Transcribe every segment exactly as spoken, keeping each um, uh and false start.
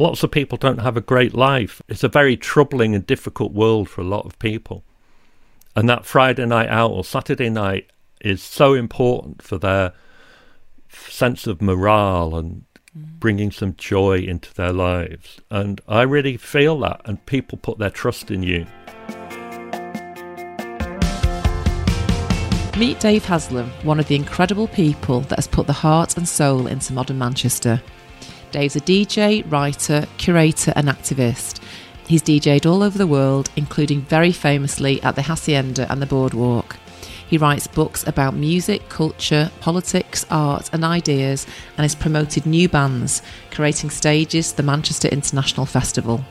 Lots of people don't have a great life. It's a very troubling and difficult world for a lot of people. And that Friday night out or Saturday night is so important for their sense of morale and bringing some joy into their lives. And I really feel that, and people put their trust in you. Meet Dave Haslam, one of the incredible people that has put the heart and soul into modern Manchester. Dave's a D J, writer, curator and activist. He's D J'd all over the world, including very famously at the Hacienda and the Boardwalk. He writes books about music, culture, politics, art and ideas, and has promoted new bands, creating stages, the Manchester International Festival.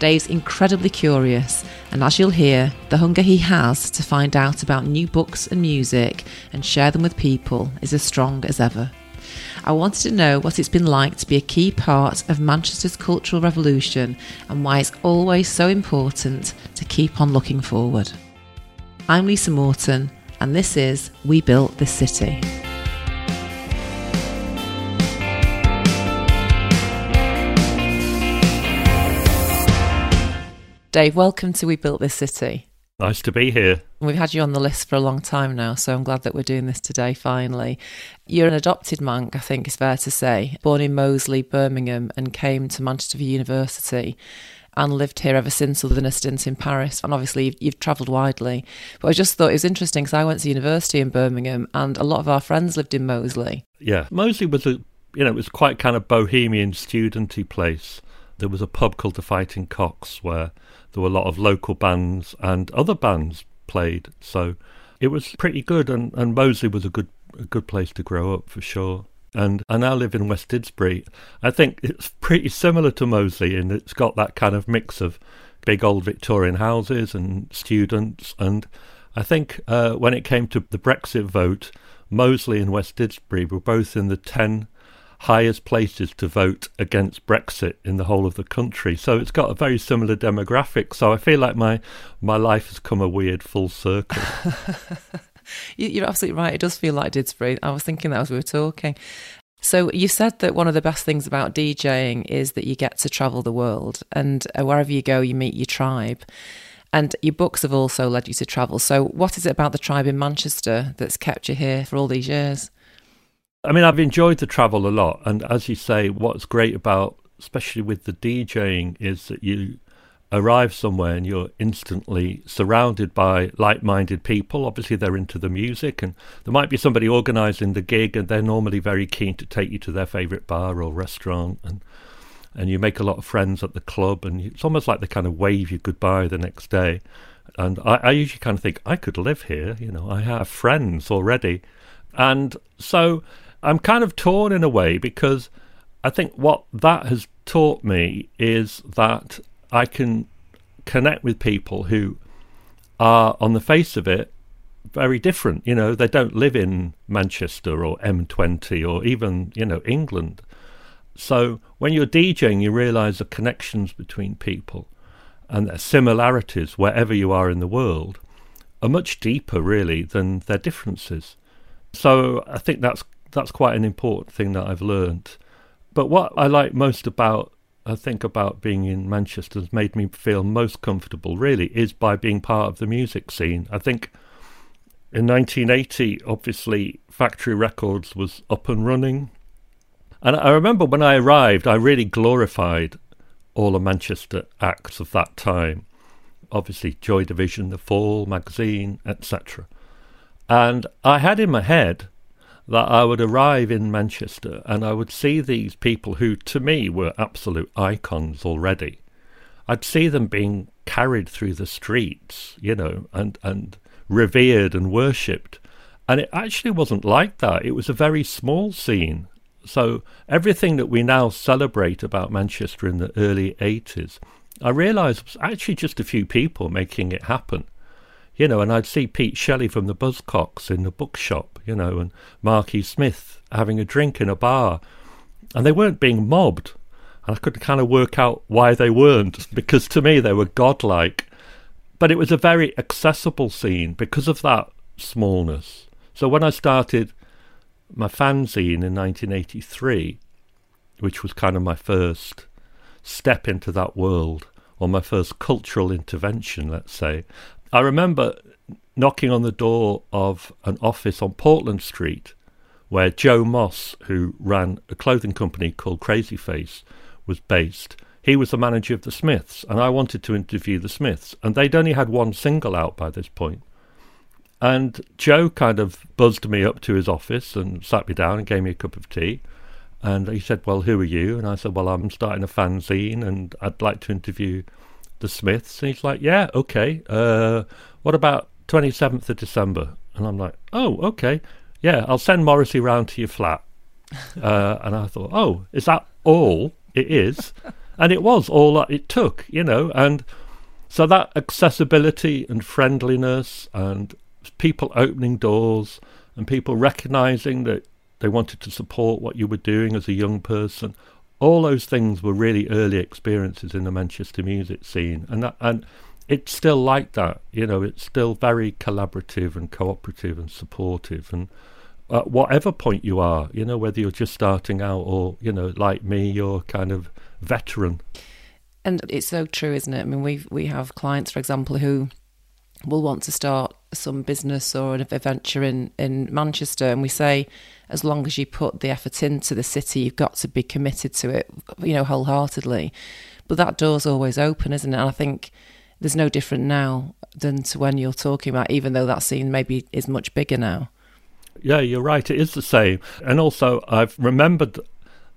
Dave's incredibly curious, and as you'll hear, the hunger he has to find out about new books and music and share them with people is as strong as ever. I wanted to know what it's been like to be a key part of Manchester's cultural revolution and why it's always so important to keep on looking forward. I'm Lisa Morton, and this is We Built This City. Dave, welcome to We Built This City. Nice to be here. We've had you on the list for a long time now, so I'm glad that we're doing this today, finally. You're an adopted Manc, I think it's fair to say, born in Moseley, Birmingham, and came to Manchester University and lived here ever since, other than a stint in Paris. And obviously, you've, you've travelled widely. But I just thought it was interesting, because I went to university in Birmingham, and a lot of our friends lived in Moseley. Yeah, Moseley was a, you know, it was quite kind of bohemian, student-y place. There was a pub called The Fighting Cocks where there were a lot of local bands and other bands played. So it was pretty good, and, and Moseley was a good a good place to grow up for sure. And I now live in West Didsbury. I think it's pretty similar to Moseley in that it's got that kind of mix of big old Victorian houses and students. And I think uh, when it came to the Brexit vote, Moseley and West Didsbury were both in the ten highest places to vote against Brexit in the whole of the country. So it's got a very similar demographic. So I feel like my my life has come a weird full circle. You're absolutely right. It does feel like Didsbury. I was thinking that as we were talking. So you said that one of the best things about DJing is that you get to travel the world, and wherever you go, you meet your tribe. And your books have also led you to travel. So what is it about the tribe in Manchester that's kept you here for all these years? I mean, I've enjoyed the travel a lot, and as you say, what's great about, especially with the DJing, is that you arrive somewhere and you're instantly surrounded by like-minded people. Obviously, they're into the music, and there might be somebody organising the gig, and they're normally very keen to take you to their favourite bar or restaurant, and and you make a lot of friends at the club, and it's almost like they kind of wave you goodbye the next day. And I, I usually kind of think, I could live here, you know, I have friends already. And so I'm kind of torn in a way, because I think what that has taught me is that I can connect with people who are, on the face of it, very different. You know, they don't live in Manchester or M twenty or even, you know, England. So when you're DJing, you realise the connections between people and their similarities wherever you are in the world are much deeper, really, than their differences. So I think that's that's quite an important thing that I've learned. But what I like most about, I think, about being in Manchester has made me feel most comfortable, really, is by being part of the music scene. I think in nineteen eighty, obviously, Factory Records was up and running. And I remember when I arrived, I really glorified all the Manchester acts of that time. Obviously, Joy Division, The Fall, Magazine, et cetera. And I had in my head that I would arrive in Manchester and I would see these people who, to me, were absolute icons already. I'd see them being carried through the streets, you know, and, and revered and worshipped. And it actually wasn't like that. It was a very small scene. So everything that we now celebrate about Manchester in the early eighties, I realised was actually just a few people making it happen. You know, and I'd see Pete Shelley from the Buzzcocks in the bookshop, you know, and Mark E. Smith having a drink in a bar. And they weren't being mobbed. And I couldn't kind of work out why they weren't, because to me they were godlike. But it was a very accessible scene because of that smallness. So when I started my fanzine in nineteen eighty-three, which was kind of my first step into that world, or my first cultural intervention, let's say. I remember knocking on the door of an office on Portland Street where Joe Moss, who ran a clothing company called Crazy Face, was based. He was the manager of The Smiths, and I wanted to interview The Smiths. And they'd only had one single out by this point. And Joe kind of buzzed me up to his office and sat me down and gave me a cup of tea. And he said, well, who are you? And I said, well, I'm starting a fanzine and I'd like to interview The Smiths. And he's like, yeah, okay. Uh, what about twenty-seventh of December? And I'm like, oh, okay. Yeah, I'll send Morrissey round to your flat. Uh, and I thought, oh, is that all? It is. And it was all that it took, you know. And so that accessibility and friendliness and people opening doors and people recognising that they wanted to support what you were doing as a young person, all those things were really early experiences in the Manchester music scene. And that, and it's still like that, you know, it's still very collaborative and cooperative and supportive. And at whatever point you are, you know, whether you're just starting out or, you know, like me, you're kind of veteran. And it's so true, isn't it? I mean, we we have clients, for example, who will want to start some business or an adventure in, in Manchester. And we say, as long as you put the effort into the city, you've got to be committed to it, you know, wholeheartedly. But that door's always open, isn't it? And I think there's no different now than to when you're talking about, even though that scene maybe is much bigger now. Yeah, you're right. It is the same. And also, I've remembered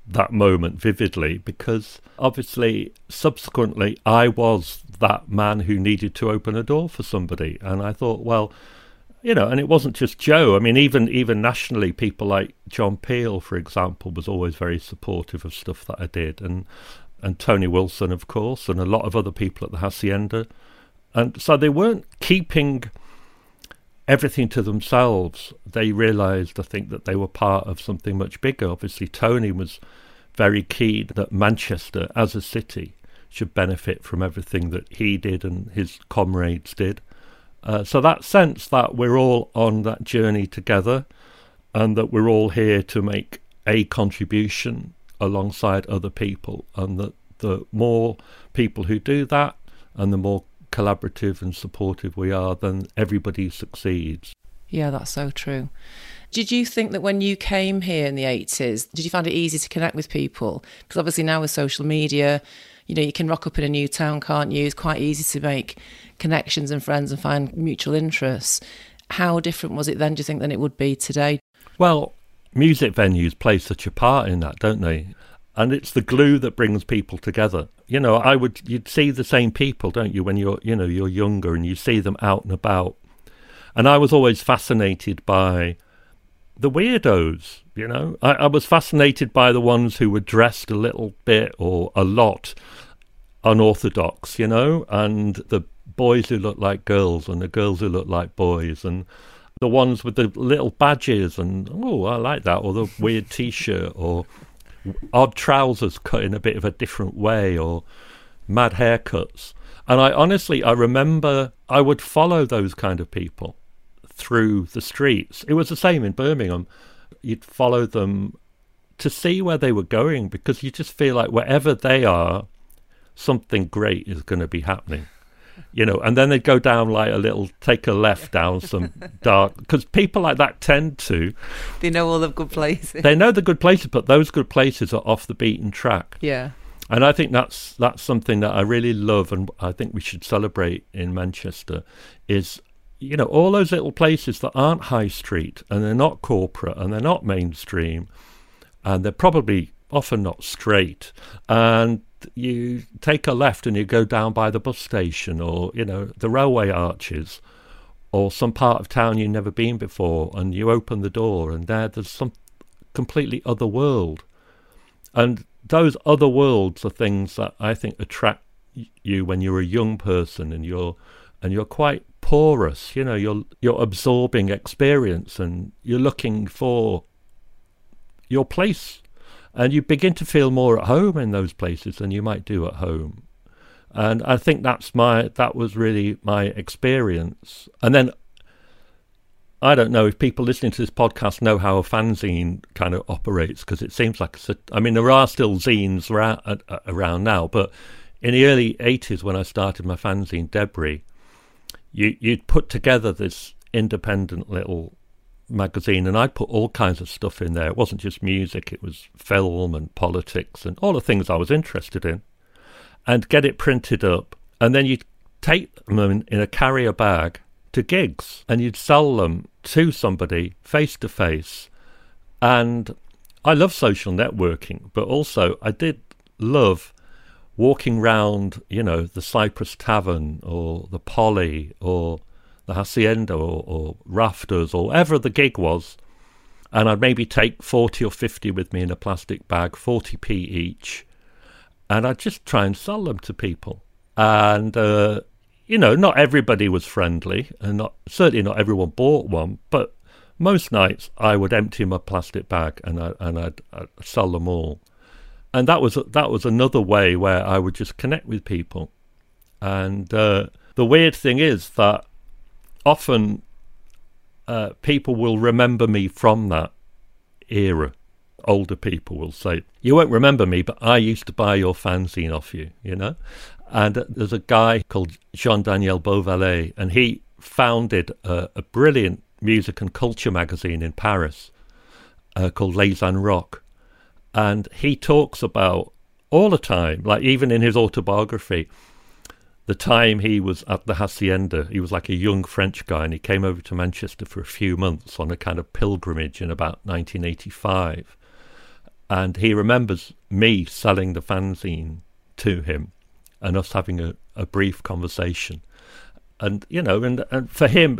that moment vividly because obviously, subsequently, I was that man who needed to open a door for somebody. And I thought, well, you know, and it wasn't just Joe. I mean, even even nationally, people like John Peel, for example, was always very supportive of stuff that I did. And and Tony Wilson, of course, and a lot of other people at the Hacienda. And so they weren't keeping everything to themselves. They realised, I think, that they were part of something much bigger. Obviously, Tony was very keen that Manchester as a city should benefit from everything that he did and his comrades did. Uh, so that sense that we're all on that journey together and that we're all here to make a contribution alongside other people, and that the more people who do that and the more collaborative and supportive we are, then everybody succeeds. Yeah, that's so true. Did you think that when you came here in the eighties, did you find it easy to connect with people? Because obviously now with social media, you know, you can rock up in a new town, can't you? It's quite easy to make connections and friends and find mutual interests. How different was it then, do you think, than it would be today? Well, music venues play such a part in that, don't they? And it's the glue that brings people together. You know, I would, you'd see the same people, don't you, when you're, you know, you're younger and you see them out and about. And I was always fascinated by the weirdos, you know. I, I was fascinated by the ones who were dressed a little bit or a lot unorthodox, you know, and the boys who looked like girls and the girls who looked like boys and the ones with the little badges and, oh, I like that, or the weird T-shirt or odd trousers cut in a bit of a different way or mad haircuts. And I honestly, I remember I would follow those kind of people through the streets. It was the same in Birmingham. You'd follow them to see where they were going because you just feel like wherever they are, something great is going to be happening. You know, and then they go down like a little, take a left down some dark, because people like that tend to. They know all the good places. They know the good places, but those good places are off the beaten track. Yeah. And I think that's that's something that I really love, and I think we should celebrate in Manchester is, you know, all those little places that aren't high street and they're not corporate and they're not mainstream and they're probably often not straight, and you take a left and you go down by the bus station or, you know, the railway arches or some part of town you've never been before, and you open the door and there there's some completely other world. And those other worlds are things that I think attract you when you're a young person and you're and you're quite porous, you know, you're you're absorbing experience and you're looking for your place. And you begin to feel more at home in those places than you might do at home. And I think that's my that was really my experience. And then I don't know if people listening to this podcast know how a fanzine kind of operates, because it seems like, a, I mean, there are still zines ra- uh, around now, but in the early eighties when I started my fanzine, Debris, you, you'd put together this independent little magazine, and I put all kinds of stuff in there. It wasn't just music, it was film and politics and all the things I was interested in, and get it printed up, and then you'd take them in, in a carrier bag to gigs, and you'd sell them to somebody face to face. And I love social networking, but also I did love walking round, you know, the Cypress Tavern or the Polly or the Hacienda or, or Rafters or whatever the gig was, and I'd maybe take forty or fifty with me in a plastic bag, forty p each, and I'd just try and sell them to people. And uh, you know, not everybody was friendly, and not certainly not everyone bought one, but most nights I would empty my plastic bag and I, and I'd, I'd sell them all. And that was that was another way where I would just connect with people. And uh, the weird thing is that often uh, people will remember me from that era. Older people will say, you won't remember me, but I used to buy your fanzine off you, you know? And uh, there's a guy called Jean-Daniel Beauvalet, and he founded a, a brilliant music and culture magazine in Paris uh, called Les An Rock. And he talks about all the time, like even in his autobiography, the time he was at the Hacienda. He was like a young French guy, and he came over to Manchester for a few months on a kind of pilgrimage in about nineteen eighty-five. And he remembers me selling the fanzine to him and us having a, a brief conversation. And, you know, and, and for him,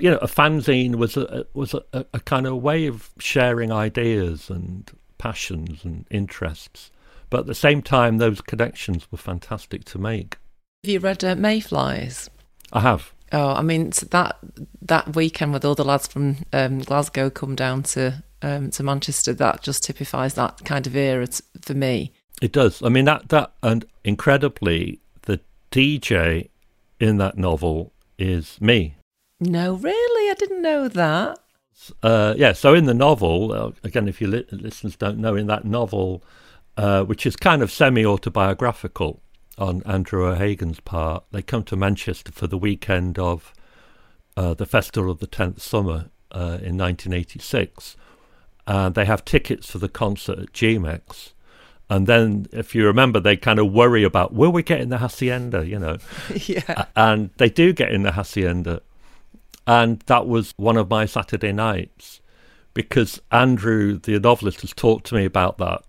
you know, a fanzine was a, was a, a kind of way of sharing ideas and passions and interests. But at the same time, those connections were fantastic to make. Have you read uh, Mayflies? I have. Oh, I mean, so that that weekend with all the lads from um, Glasgow come down to... Um, to Manchester, that just typifies that kind of era t- for me. It does. I mean, that, that, and incredibly, the D J in that novel is me. No, really? I didn't know that. Uh, yeah, so in the novel, uh, again, if your li- listeners don't know, in that novel, uh, which is kind of semi-autobiographical on Andrew O'Hagan's part, they come to Manchester for the weekend of uh, the Festival of the tenth Summer uh, in nineteen eighty-six. Uh, they have tickets for the concert at G M X. And then, if you remember, they kind of worry about, will we get in the Hacienda, you know? Yeah. And they do get in the Hacienda. And that was one of my Saturday nights, because Andrew, the novelist, has talked to me about that,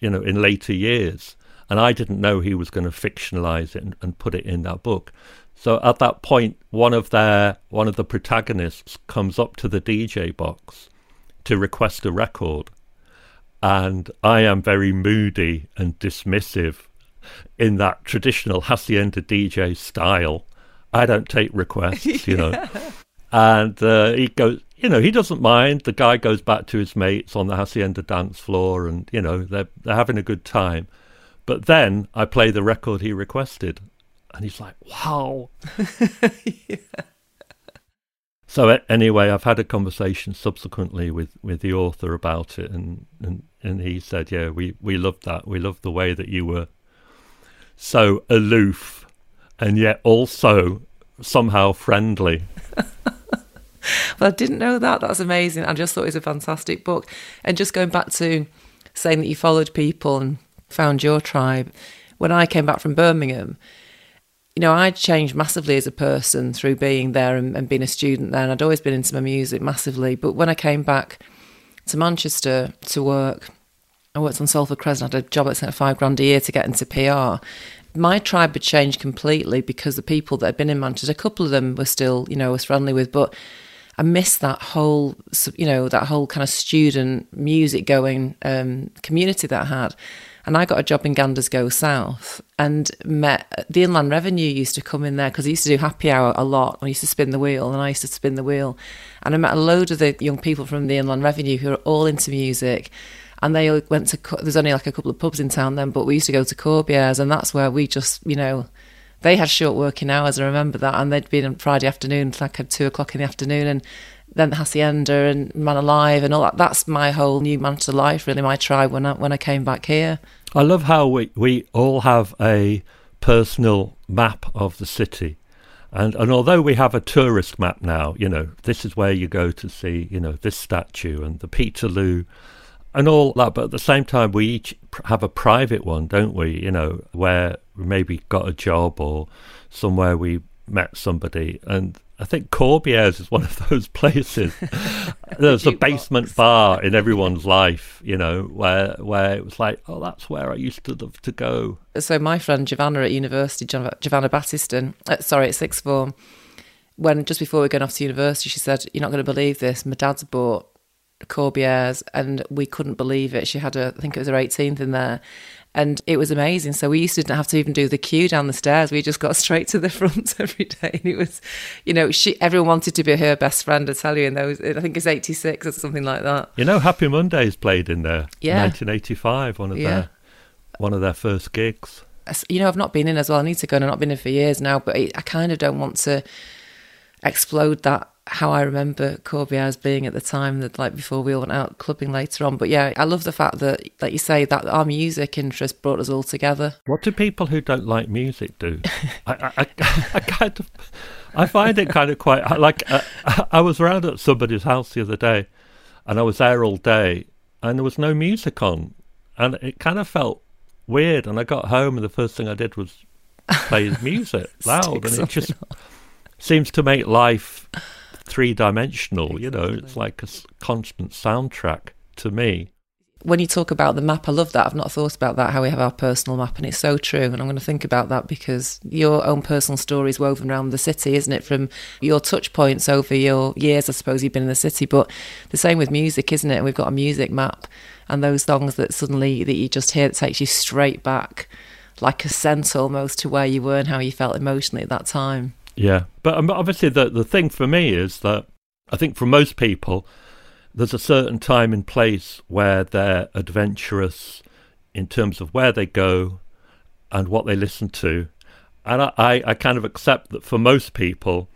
you know, in later years. And I didn't know he was going to fictionalise it and, and put it in that book. So at that point, one of their, one of the protagonists comes up to the D J box to request a record, and I am very moody and dismissive in that traditional Hacienda D J style. I don't take requests, you yeah. know. And uh, he goes, you know, he doesn't mind. The guy goes back to his mates on the Hacienda dance floor, and, you know, they're, they're having a good time. But then I play the record he requested, and he's like, wow. Yeah. So anyway, I've had a conversation subsequently with, with the author about it, and, and, and he said, yeah, we, we loved that. We loved the way that you were so aloof and yet also somehow friendly. Well, I didn't know that. That's amazing. I just thought it was a fantastic book. And just going back to saying that you followed people and found your tribe, when I came back from Birmingham, you know, I'd changed massively as a person through being there and, and being a student there, and I'd always been into my music massively. But when I came back to Manchester to work, I worked on Salford Crescent, I had a job at sent five grand a year to get into P R. My tribe had changed completely because the people that had been in Manchester, a couple of them were still, you know, I was friendly with, but I missed that whole, you know, that whole kind of student music going um, community that I had. And I got a job in Ganders Go South and met, the Inland Revenue used to come in there because I used to do happy hour a lot. I used to spin the wheel and I used to spin the wheel. And I met a load of the young people from the Inland Revenue who are all into music. And they went to, there's only like a couple of pubs in town then, but we used to go to Corbières, and that's where we just, you know, they had short working hours, I remember that, and they'd been on Friday afternoon, like at two o'clock in the afternoon, and then the Hacienda and Man Alive and all that. That's my whole new Manchester life, really, my tribe when I, when I came back here. I love how we, we all have a personal map of the city. And and although we have a tourist map now, you know, this is where you go to see, you know, this statue and the Peterloo and all that. But at the same time, we each have a private one, don't we? You know, where we maybe got a job or somewhere we met somebody. And I think Corbières is one of those places. There's a basement box. Bar in everyone's life, you know, where where it was like, oh, that's where I used to love to go. So my friend Giovanna at university, Giovanna Battiston, sorry, at sixth form, when just before we were going off to university, she said, you're not going to believe this, my dad's bought Corbières, and we couldn't believe it. She had a, I think it was her eighteenth in there, and it was amazing. So we used to have to even do the queue down the stairs. We just got straight to the front every day, and it was, you know, she everyone wanted to be her best friend, I tell you, in those, I think it's eighty-six or something like that. You know, Happy Mondays played in there, yeah, nineteen eighty-five, one of yeah. their one of their first gigs. You know, I've not been in as well, I need to go, and I've not been in for years now, but I kind of don't want to explode that how I remember Corbières being at the time, that like before we all went out clubbing later on. But yeah, I love the fact that, like you say, that our music interest brought us all together. What do people who don't like music do? I, I, I kind of, I find it kind of quite like. Uh, I was around at somebody's house the other day, and I was there all day, and there was no music on, and it kind of felt weird. And I got home, and the first thing I did was play his music loud, and it just on. Seems to make life three-dimensional, exactly. You know, it's like a constant soundtrack to me. When you talk about the map, I love that. I've not thought about that, how we have our personal map, and it's so true, and I'm going to think about that, because your own personal story is woven around the city, isn't it, from your touch points over your years, I suppose, you've been in the city. But the same with music, isn't it, and we've got a music map, and those songs that suddenly that you just hear that takes you straight back, like a scent almost, to where you were and how you felt emotionally at that time. Yeah, but obviously the the thing for me is that I think for most people, there's a certain time and place where they're adventurous in terms of where they go and what they listen to. And I, I, I kind of accept that for most people,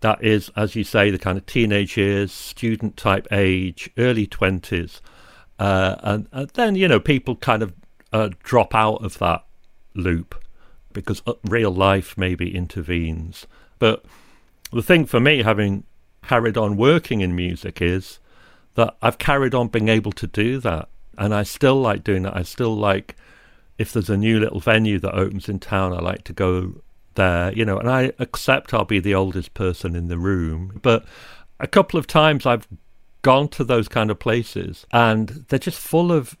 that is, as you say, the kind of teenage years, student type age, early twenties. Uh, and, and then, you know, people kind of uh, drop out of that loop, because real life maybe intervenes. But the thing for me, having carried on working in music, is that I've carried on being able to do that, and I still like doing that. I still like, if there's a new little venue that opens in town, I like to go there, you know, and I accept I'll be the oldest person in the room. But a couple of times I've gone to those kind of places, and they're just full of,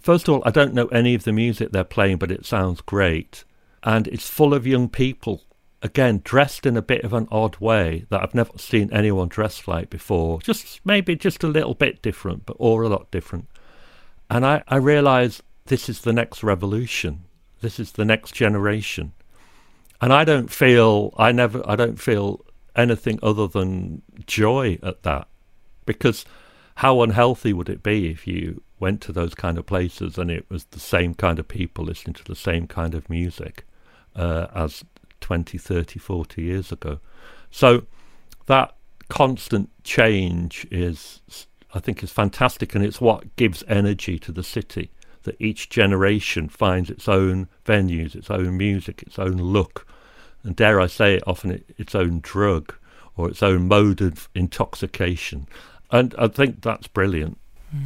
first of all, I don't know any of the music they're playing, but it sounds great. And it's full of young people, again, dressed in a bit of an odd way that I've never seen anyone dressed like before. Just maybe just a little bit different, but or a lot different. And I, I realise this is the next revolution. This is the next generation. And I don't feel, I never, I don't feel anything other than joy at that. Because how unhealthy would it be if you went to those kind of places and it was the same kind of people listening to the same kind of music? Uh, as twenty, thirty, forty years ago. So that constant change is, I think, is fantastic, and it's what gives energy to the city, that each generation finds its own venues, its own music, its own look, and dare I say it, often it, its own drug or its own mode of intoxication. And I think that's brilliant. Mm.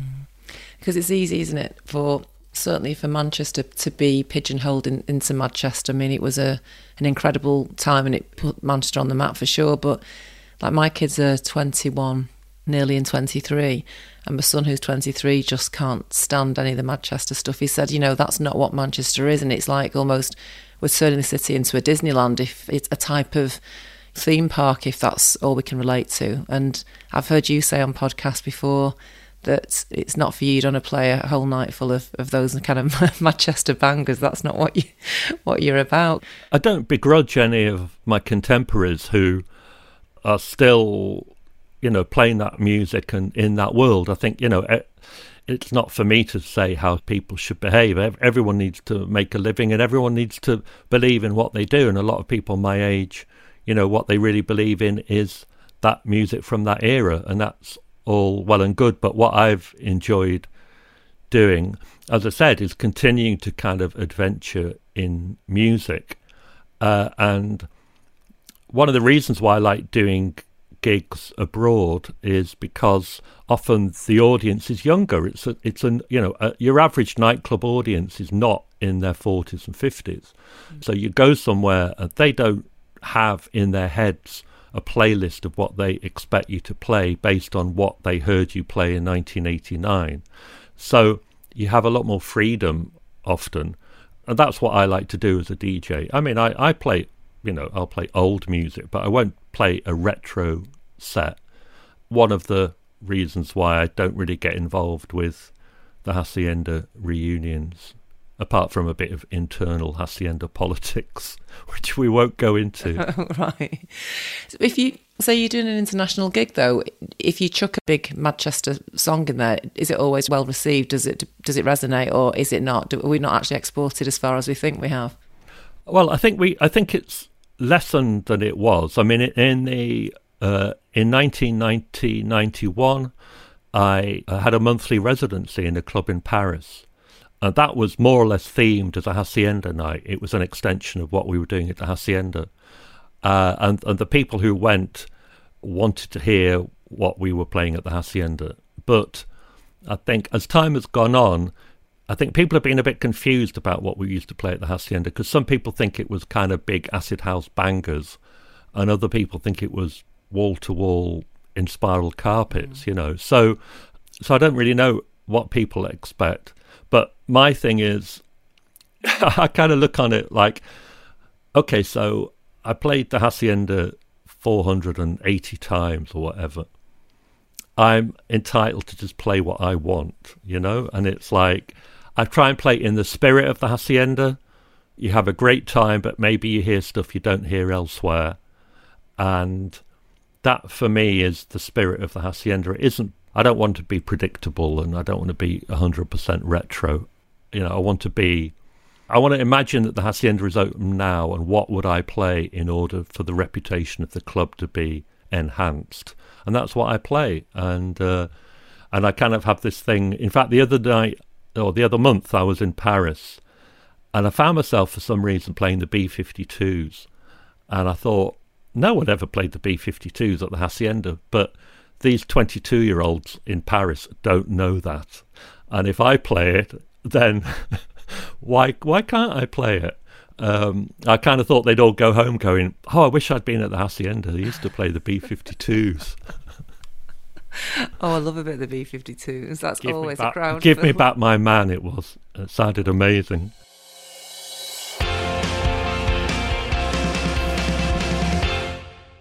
Because it's easy, isn't it, for certainly for Manchester to be pigeonholed in, into Manchester. I mean, it was a an incredible time, and it put Manchester on the map for sure. But like, my kids are twenty-one, nearly, and twenty-three, and my son, who's twenty-three, just can't stand any of the Manchester stuff. He said, you know, that's not what Manchester is, and it's like almost we're turning the city into a Disneyland, if it's a type of theme park, if that's all we can relate to. And I've heard you say on podcasts before that it's not for you. You don't want to play a whole night full of, of those kind of Manchester bangers. That's not what, you, what you're about. I don't begrudge any of my contemporaries who are still, you know, playing that music and in that world. I think, you know, it's not for me to say how people should behave. Everyone needs to make a living and everyone needs to believe in what they do. And a lot of people my age, you know, what they really believe in is that music from that era. And that's all well and good. But what I've enjoyed doing, as I said, is continuing to kind of adventure in music. Uh, and one of the reasons why I like doing gigs abroad is because often the audience is younger. It's a, it's an you know a, your average nightclub audience is not in their forties and fifties. Mm-hmm. So you go somewhere and they don't have in their heads a playlist of what they expect you to play based on what they heard you play in nineteen eighty-nine. So you have a lot more freedom often, and that's what I like to do as a D J. I mean, I, I play, you know, I'll play old music, but I won't play a retro set. One of the reasons why I don't really get involved with the Hacienda reunions, apart from a bit of internal Hacienda politics, which we won't go into. Right. So if you say you're doing an international gig, though, if you chuck a big Manchester song in there, is it always well received? Does it does it resonate, or is it not? Do, are we not actually exported as far as we think we have? Well, I think we. I think it's lessened than it was. I mean, in the uh, in nineteen ninety, ninety-one, I had a monthly residency in a club in Paris. And that was more or less themed as a Hacienda night. It was an extension of what we were doing at the Hacienda. Uh, and, and the people who went wanted to hear what we were playing at the Hacienda. But I think as time has gone on, I think people have been a bit confused about what we used to play at the Hacienda, because some people think it was kind of big acid house bangers and other people think it was wall-to-wall in spiral carpets, mm. you know. So, so I don't really know what people expect. But my thing is, I kind of look on it like, okay, so I played the Hacienda four hundred eighty times or whatever. I'm entitled to just play what I want, you know? And it's like, I try and play in the spirit of the Hacienda. You have a great time, but maybe you hear stuff you don't hear elsewhere. And that, for me, is the spirit of the Hacienda. It isn't I don't want to be predictable and I don't want to be one hundred percent retro. You know, I want to be... I want to imagine that the Hacienda is open now, and what would I play in order for the reputation of the club to be enhanced? And that's what I play. And uh, and I kind of have this thing... In fact, the other night, or the other month, I was in Paris and I found myself, for some reason, playing the B fifty-twos. And I thought, no one ever played the B fifty-twos at the Hacienda, but... These twenty-two-year-olds in Paris don't know that. And if I play it, then why why can't I play it? Um, I kind of thought they'd all go home going, oh, I wish I'd been at the Hacienda. They used to play the B fifty-twos. Oh, I love a bit of the B fifty-twos. That's give always back, a crowd. Give me back my man, it was. It sounded amazing.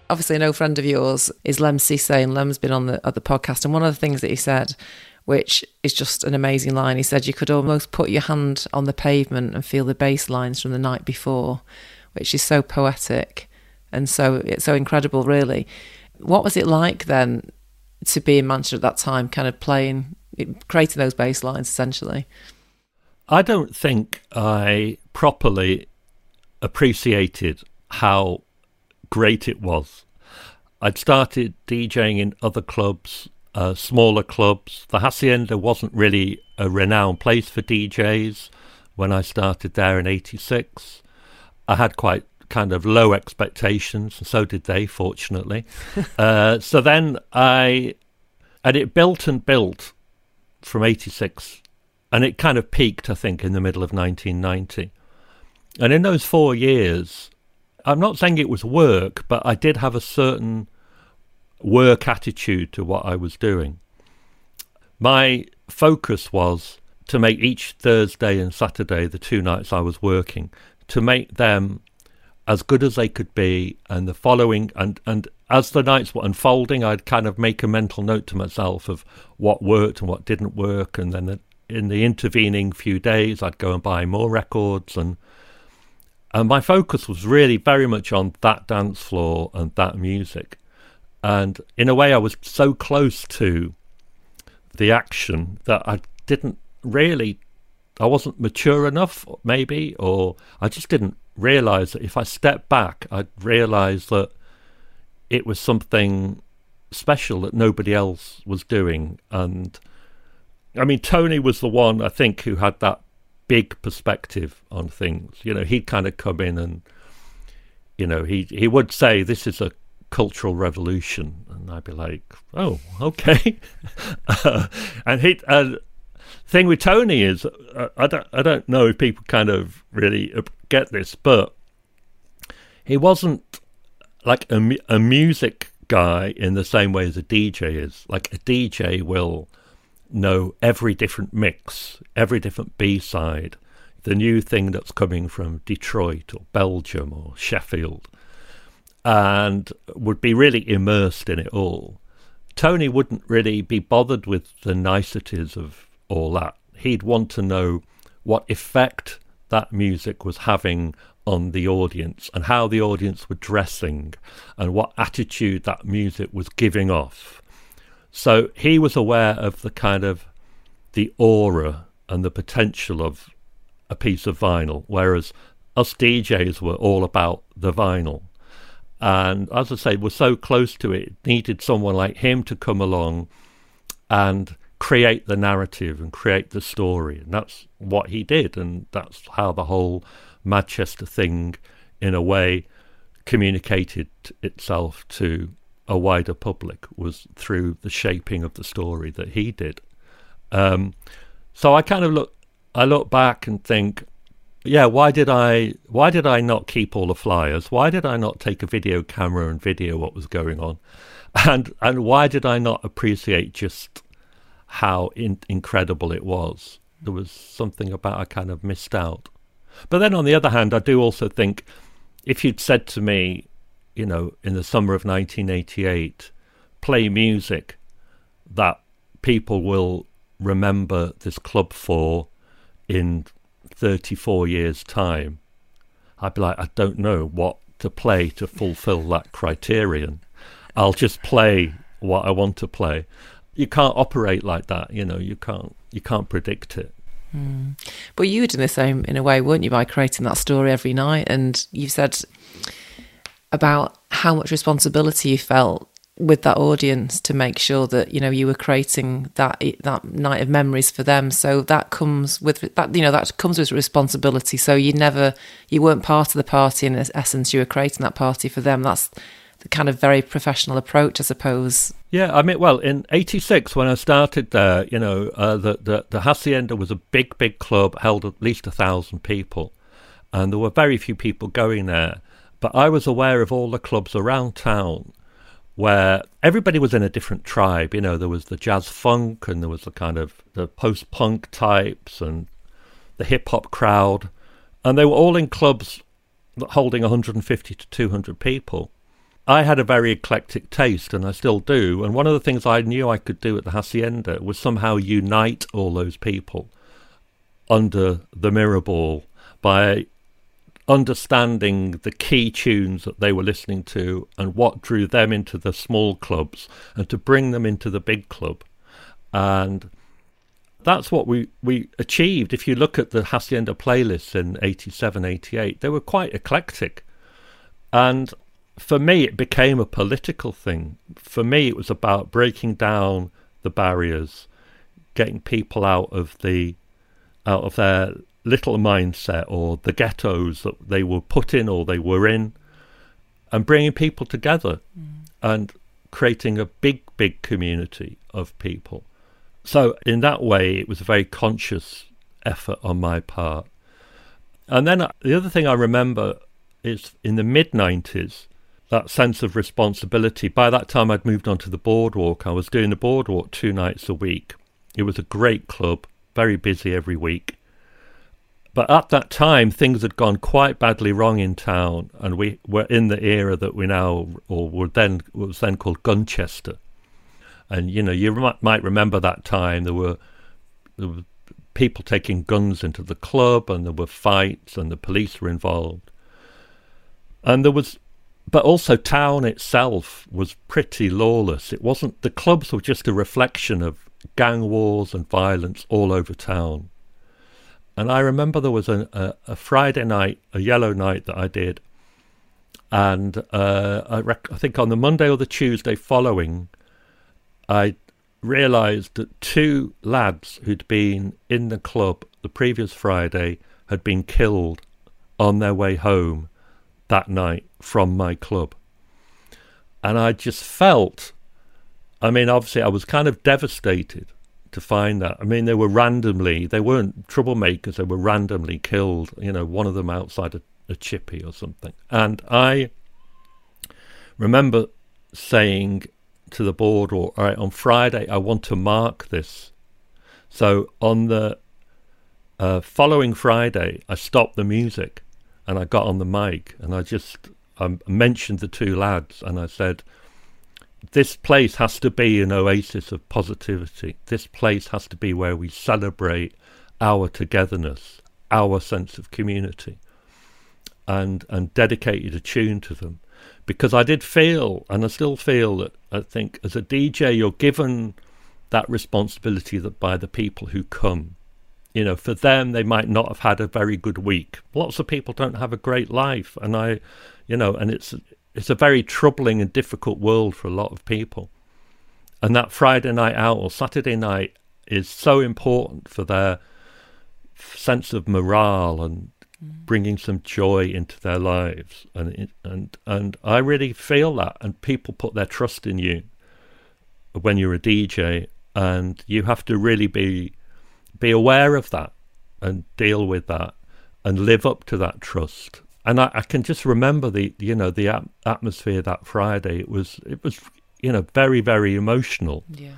Obviously, an old friend of yours is Lem Cissé, and Lem's been on the, on the podcast. And one of the things that he said, which is just an amazing line, he said, you could almost put your hand on the pavement and feel the bass lines from the night before, which is so poetic and so it's so incredible, really. What was it like then to be in Manchester at that time, kind of playing, creating those bass lines, essentially? I don't think I properly appreciated how great it was. I'd started DJing in other clubs, uh, smaller clubs. The Hacienda wasn't really a renowned place for D Js when I started there in eighty-six. I had quite kind of low expectations, and so did they, fortunately. uh, so then I, and it built and built from eighty-six, and it kind of peaked, I think, in the middle of nineteen ninety. And in those four years, I'm not saying it was work, but I did have a certain work attitude to what I was doing. My focus was to make each Thursday and Saturday, the two nights I was working, to make them as good as they could be. And the following, and, and as the nights were unfolding, I'd kind of make a mental note to myself of what worked and what didn't work. And then in the intervening few days, I'd go and buy more records and... And my focus was really very much on that dance floor and that music. And in a way, I was so close to the action that I'd didn't really, I wasn't mature enough maybe, or I just didn't realise that if I stepped back, I'd realise that it was something special that nobody else was doing. And I mean, Tony was the one, I think, who had that big perspective on things. You know, he'd kind of come in and, you know, he he would say, this is a cultural revolution. And I'd be like, oh, okay. uh, and he, uh, thing with Tony is, uh, I, don't, I don't know if people kind of really get this, but he wasn't like a, a music guy in the same way as a D J is. Like a D J will know every different mix, every different B-side, the new thing that's coming from Detroit or Belgium or Sheffield, and would be really immersed in it all. Tony wouldn't really be bothered with the niceties of all that. He'd want to know what effect that music was having on the audience and how the audience were dressing and what attitude that music was giving off. So he was aware of the kind of the aura and the potential of a piece of vinyl, whereas us D Js were all about the vinyl. And as I say, we're so close to it, it needed someone like him to come along and create the narrative and create the story. And that's what he did. And that's how the whole Manchester thing, in a way, communicated itself to a wider public, was through the shaping of the story that he did. Um, so I kind of look, I look back and think, yeah, why did I, why did I not keep all the flyers? Why did I not take a video camera and video what was going on? And and why did I not appreciate just how in, incredible it was? There was something about I kind of missed out. But then on the other hand, I do also think, if you'd said to me, you know, in the summer of nineteen eighty-eight, play music that people will remember this club for in thirty-four years' time, I'd be like, I don't know what to play to fulfill that criterion. I'll just play what I want to play. You can't operate like that, you know, you can't, you can't predict it. Mm. But you were doing the same in a way, weren't you, by creating that story every night? And you've said about how much responsibility you felt with that audience to make sure that, you know, you were creating that that night of memories for them. So that comes with that, you know, that comes with responsibility. So you never, you weren't part of the party in essence. You were creating that party for them. That's the kind of very professional approach, I suppose. Yeah, I mean, well, in eighty-six when I started there, you know, uh, the, the the Hacienda was a big, big club, held at least a thousand people, and there were very few people going there. But I was aware of all the clubs around town where everybody was in a different tribe. You know, there was the jazz funk and there was the kind of the post-punk types and the hip-hop crowd. And they were all in clubs holding one hundred fifty to two hundred people. I had a very eclectic taste, and I still do. And one of the things I knew I could do at the Hacienda was somehow unite all those people under the mirror ball by understanding the key tunes that they were listening to and what drew them into the small clubs and to bring them into the big club. And that's what we, we achieved. If you look at the Hacienda playlists in eighty-seven, eighty-eight, they were quite eclectic. And for me, it became a political thing. For me, it was about breaking down the barriers, getting people out of the out of their little mindset or the ghettos that they were put in or they were in, and bringing people together mm. and creating a big, big community of people. So in that way, it was a very conscious effort on my part. And then the other thing I remember is in the mid-nineties, that sense of responsibility. By that time, I'd moved on to the Boardwalk. I was doing the Boardwalk two nights a week. It was a great club, very busy every week. But at that time, things had gone quite badly wrong in town, and we were in the era that we now, or were then, was then called Gunchester. And, you know, you might remember that time. There were, there were people taking guns into the club, and there were fights, and the police were involved. And there was, but also town itself was pretty lawless. It wasn't, the clubs were just a reflection of gang wars and violence all over town. And I remember there was a, a, a Friday night, a yellow night that I did, and uh, I, rec- I think on the Monday or the Tuesday following, I realised that two lads who'd been in the club the previous Friday had been killed on their way home that night from my club. And I just felt, I mean, obviously I was kind of devastated to find that. I mean, they were randomly, they weren't troublemakers, they were randomly killed, you know, one of them outside a, a chippy or something. And I remember saying to the board, all right, on Friday, I want to mark this. So on the uh, following Friday, I stopped the music and I got on the mic and I just I mentioned the two lads and I said, this place has to be an oasis of positivity. This place has to be where we celebrate our togetherness, our sense of community, and and dedicated a tune to them. Because I did feel, and I still feel, that I think as a D J you're given that responsibility that by the people who come. You know, for them, they might not have had a very good week. Lots of people don't have a great life, and I, you know, and it's... It's a very troubling and difficult world for a lot of people. And that Friday night out or Saturday night is so important for their sense of morale and mm. bringing some joy into their lives. And and and I really feel that. And people put their trust in you when you're a D J. And you have to really be be aware of that and deal with that and live up to that trust. And I, I can just remember the, you know, the ap- atmosphere that Friday. It was, it was, you know, very, very emotional. Yeah.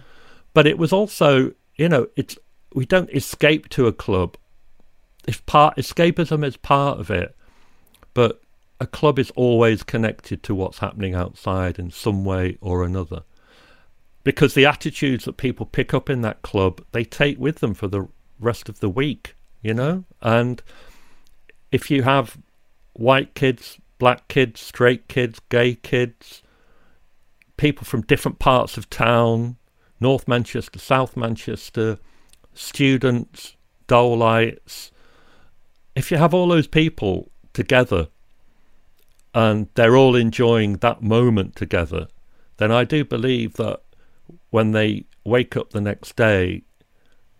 But it was also, you know, it's we don't escape to a club. It's part escapism is part of it, but a club is always connected to what's happening outside in some way or another, because the attitudes that people pick up in that club they take with them for the rest of the week, you know, and if you have white kids, black kids, straight kids, gay kids, people from different parts of town, North Manchester, South Manchester, students, Dolites. If you have all those people together and they're all enjoying that moment together, then I do believe that when they wake up the next day,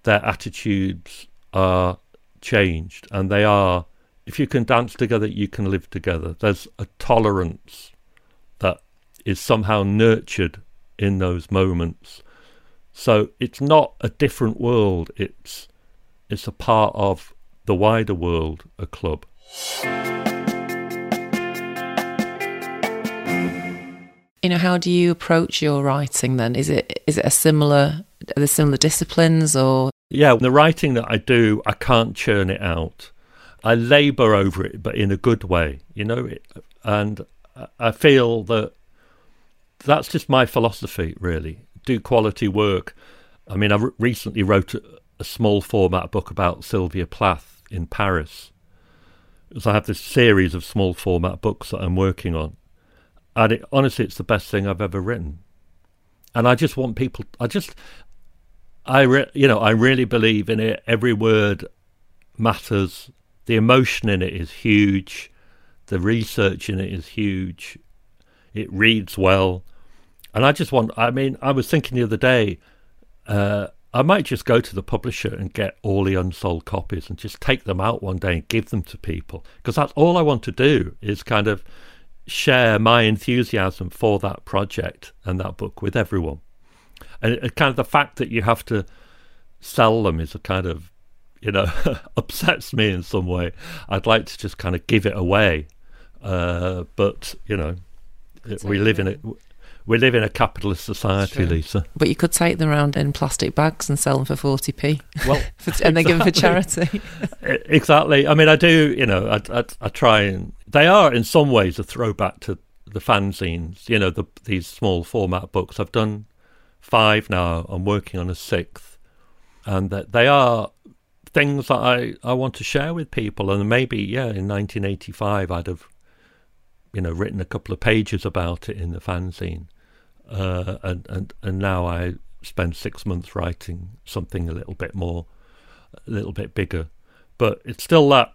their attitudes are changed and they are... If you can dance together, you can live together. There's a tolerance that is somehow nurtured in those moments. So it's not a different world. It's it's a part of the wider world, a club. You know, how do you approach your writing then? Is it is it a similar, are there similar disciplines or? Yeah, the writing that I do, I can't churn it out. I labour over it, but in a good way, you know, it, and I feel that that's just my philosophy, really. Do quality work. I mean, I re- recently wrote a, a small format book about Sylvia Plath in Paris. So I have this series of small format books that I'm working on. And it, honestly, it's the best thing I've ever written. And I just want people, I just, I re- you know, I really believe in it. Every word matters. The emotion in it is huge. The research in it is huge. It reads well. And I just want, I mean, I was thinking the other day, uh, I might just go to the publisher and get all the unsold copies and just take them out one day and give them to people. Because that's all I want to do is kind of share my enthusiasm for that project and that book with everyone. And it, kind of the fact that you have to sell them is a kind of, you know, upsets me in some way. I'd like to just kind of give it away, uh, but you know, it, we live in a we live in a capitalist society, Lisa. But you could take them around in plastic bags and sell them for forty p. Well, for, and they exactly. give them for charity. Exactly. I mean, I do. You know, I, I I try and they are in some ways a throwback to the fanzines. You know, the, these small format books. I've done five now. I'm working on a sixth, and that they are things that I, I want to share with people. And maybe, yeah, in nineteen eighty-five I'd have, you know, written a couple of pages about it in the fanzine. Uh, and, and, and now I spend six months writing something a little bit more, a little bit bigger. But it's still that,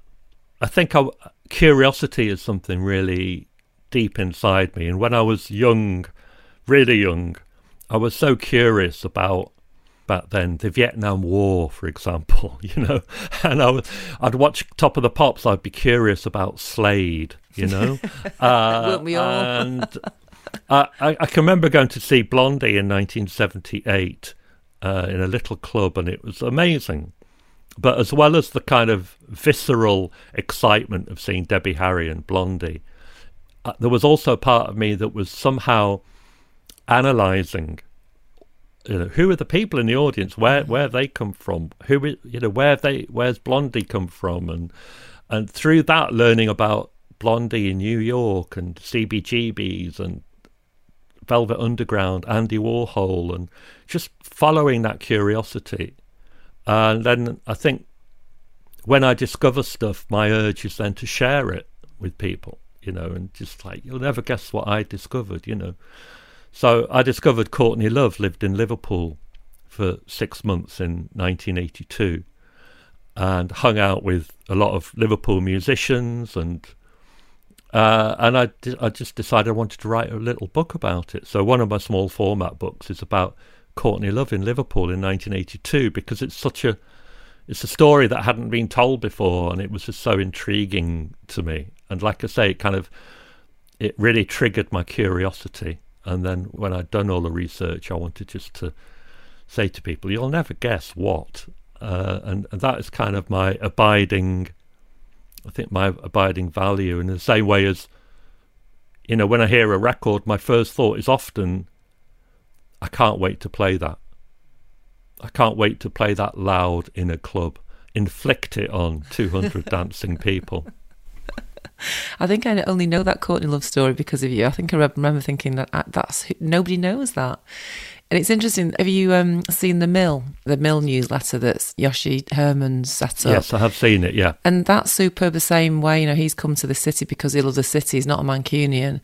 I think I, curiosity is something really deep inside me. And when I was young, really young, I was so curious about, back then, the Vietnam War, for example, you know. And I was, I'd watch Top of the Pops, I'd be curious about Slade, you know. uh, Weren't we all? And I, I, I can remember going to see Blondie in nineteen seventy-eight uh, in a little club, and it was amazing. But as well as the kind of visceral excitement of seeing Debbie Harry and Blondie, uh, there was also part of me that was somehow analysing, you know, who are the people in the audience? Where where have they come from? Who is, you know, where have they? Where's Blondie come from? And and through that, learning about Blondie in New York and C B G B's and Velvet Underground, Andy Warhol, and just following that curiosity. And then I think when I discover stuff, my urge is then to share it with people, you know, and just like, you'll never guess what I discovered, you know. So I discovered Courtney Love lived in Liverpool for six months in nineteen eighty-two and hung out with a lot of Liverpool musicians, and uh, and I, I just decided I wanted to write a little book about it. So one of my small format books is about Courtney Love in Liverpool in nineteen eighty-two, because it's such a, it's a story that hadn't been told before, and it was just so intriguing to me. And like I say, it kind of, it really triggered my curiosity. And then when I'd done all the research, I wanted just to say to people, you'll never guess what. Uh, and, and that is kind of my abiding, I think my abiding value, in the same way as, you know, when I hear a record, my first thought is often, I can't wait to play that. I can't wait to play that loud in a club, inflict it on two hundred dancing people. I think I only know that Courtney Love story because of you. I think I remember thinking that that's who, nobody knows that. And it's interesting. Have you um, seen The Mill, The Mill newsletter that's Yoshi Herman set up? Yes, I have seen it, yeah. And that's superb the same way. You know, he's come to the city because he loves the city. He's not a Mancunian.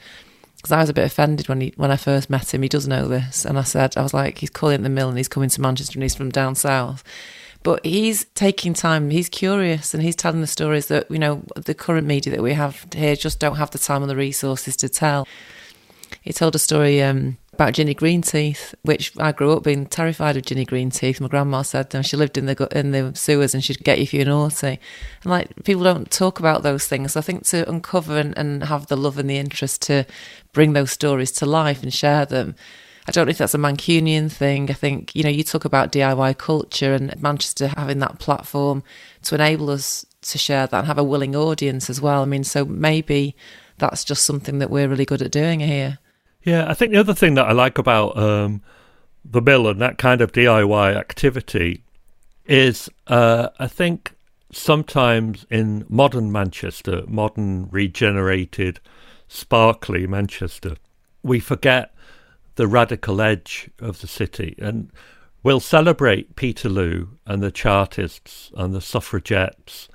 Because I was a bit offended when he, when I first met him. He does know this. And I said, I was like, he's calling it The Mill and he's coming to Manchester and he's from down south. But he's taking time, he's curious, and he's telling the stories that, you know, the current media that we have here just don't have the time or the resources to tell. He told a story um, about Ginny Greenteeth, which I grew up being terrified of Ginny Greenteeth. My grandma said, no, she lived in the in the sewers and she'd get you if you're naughty. And, like, people don't talk about those things. So I think to uncover and, and have the love and the interest to bring those stories to life and share them, I don't know if that's a Mancunian thing. I think, you know, you talk about D I Y culture and Manchester having that platform to enable us to share that and have a willing audience as well. I mean, so maybe that's just something that we're really good at doing here. Yeah, I think the other thing that I like about um, The Mill and that kind of D I Y activity is uh, I think sometimes in modern Manchester, modern regenerated, sparkly Manchester, we forget the radical edge of the city, and we'll celebrate Peterloo and the Chartists and the Suffragettes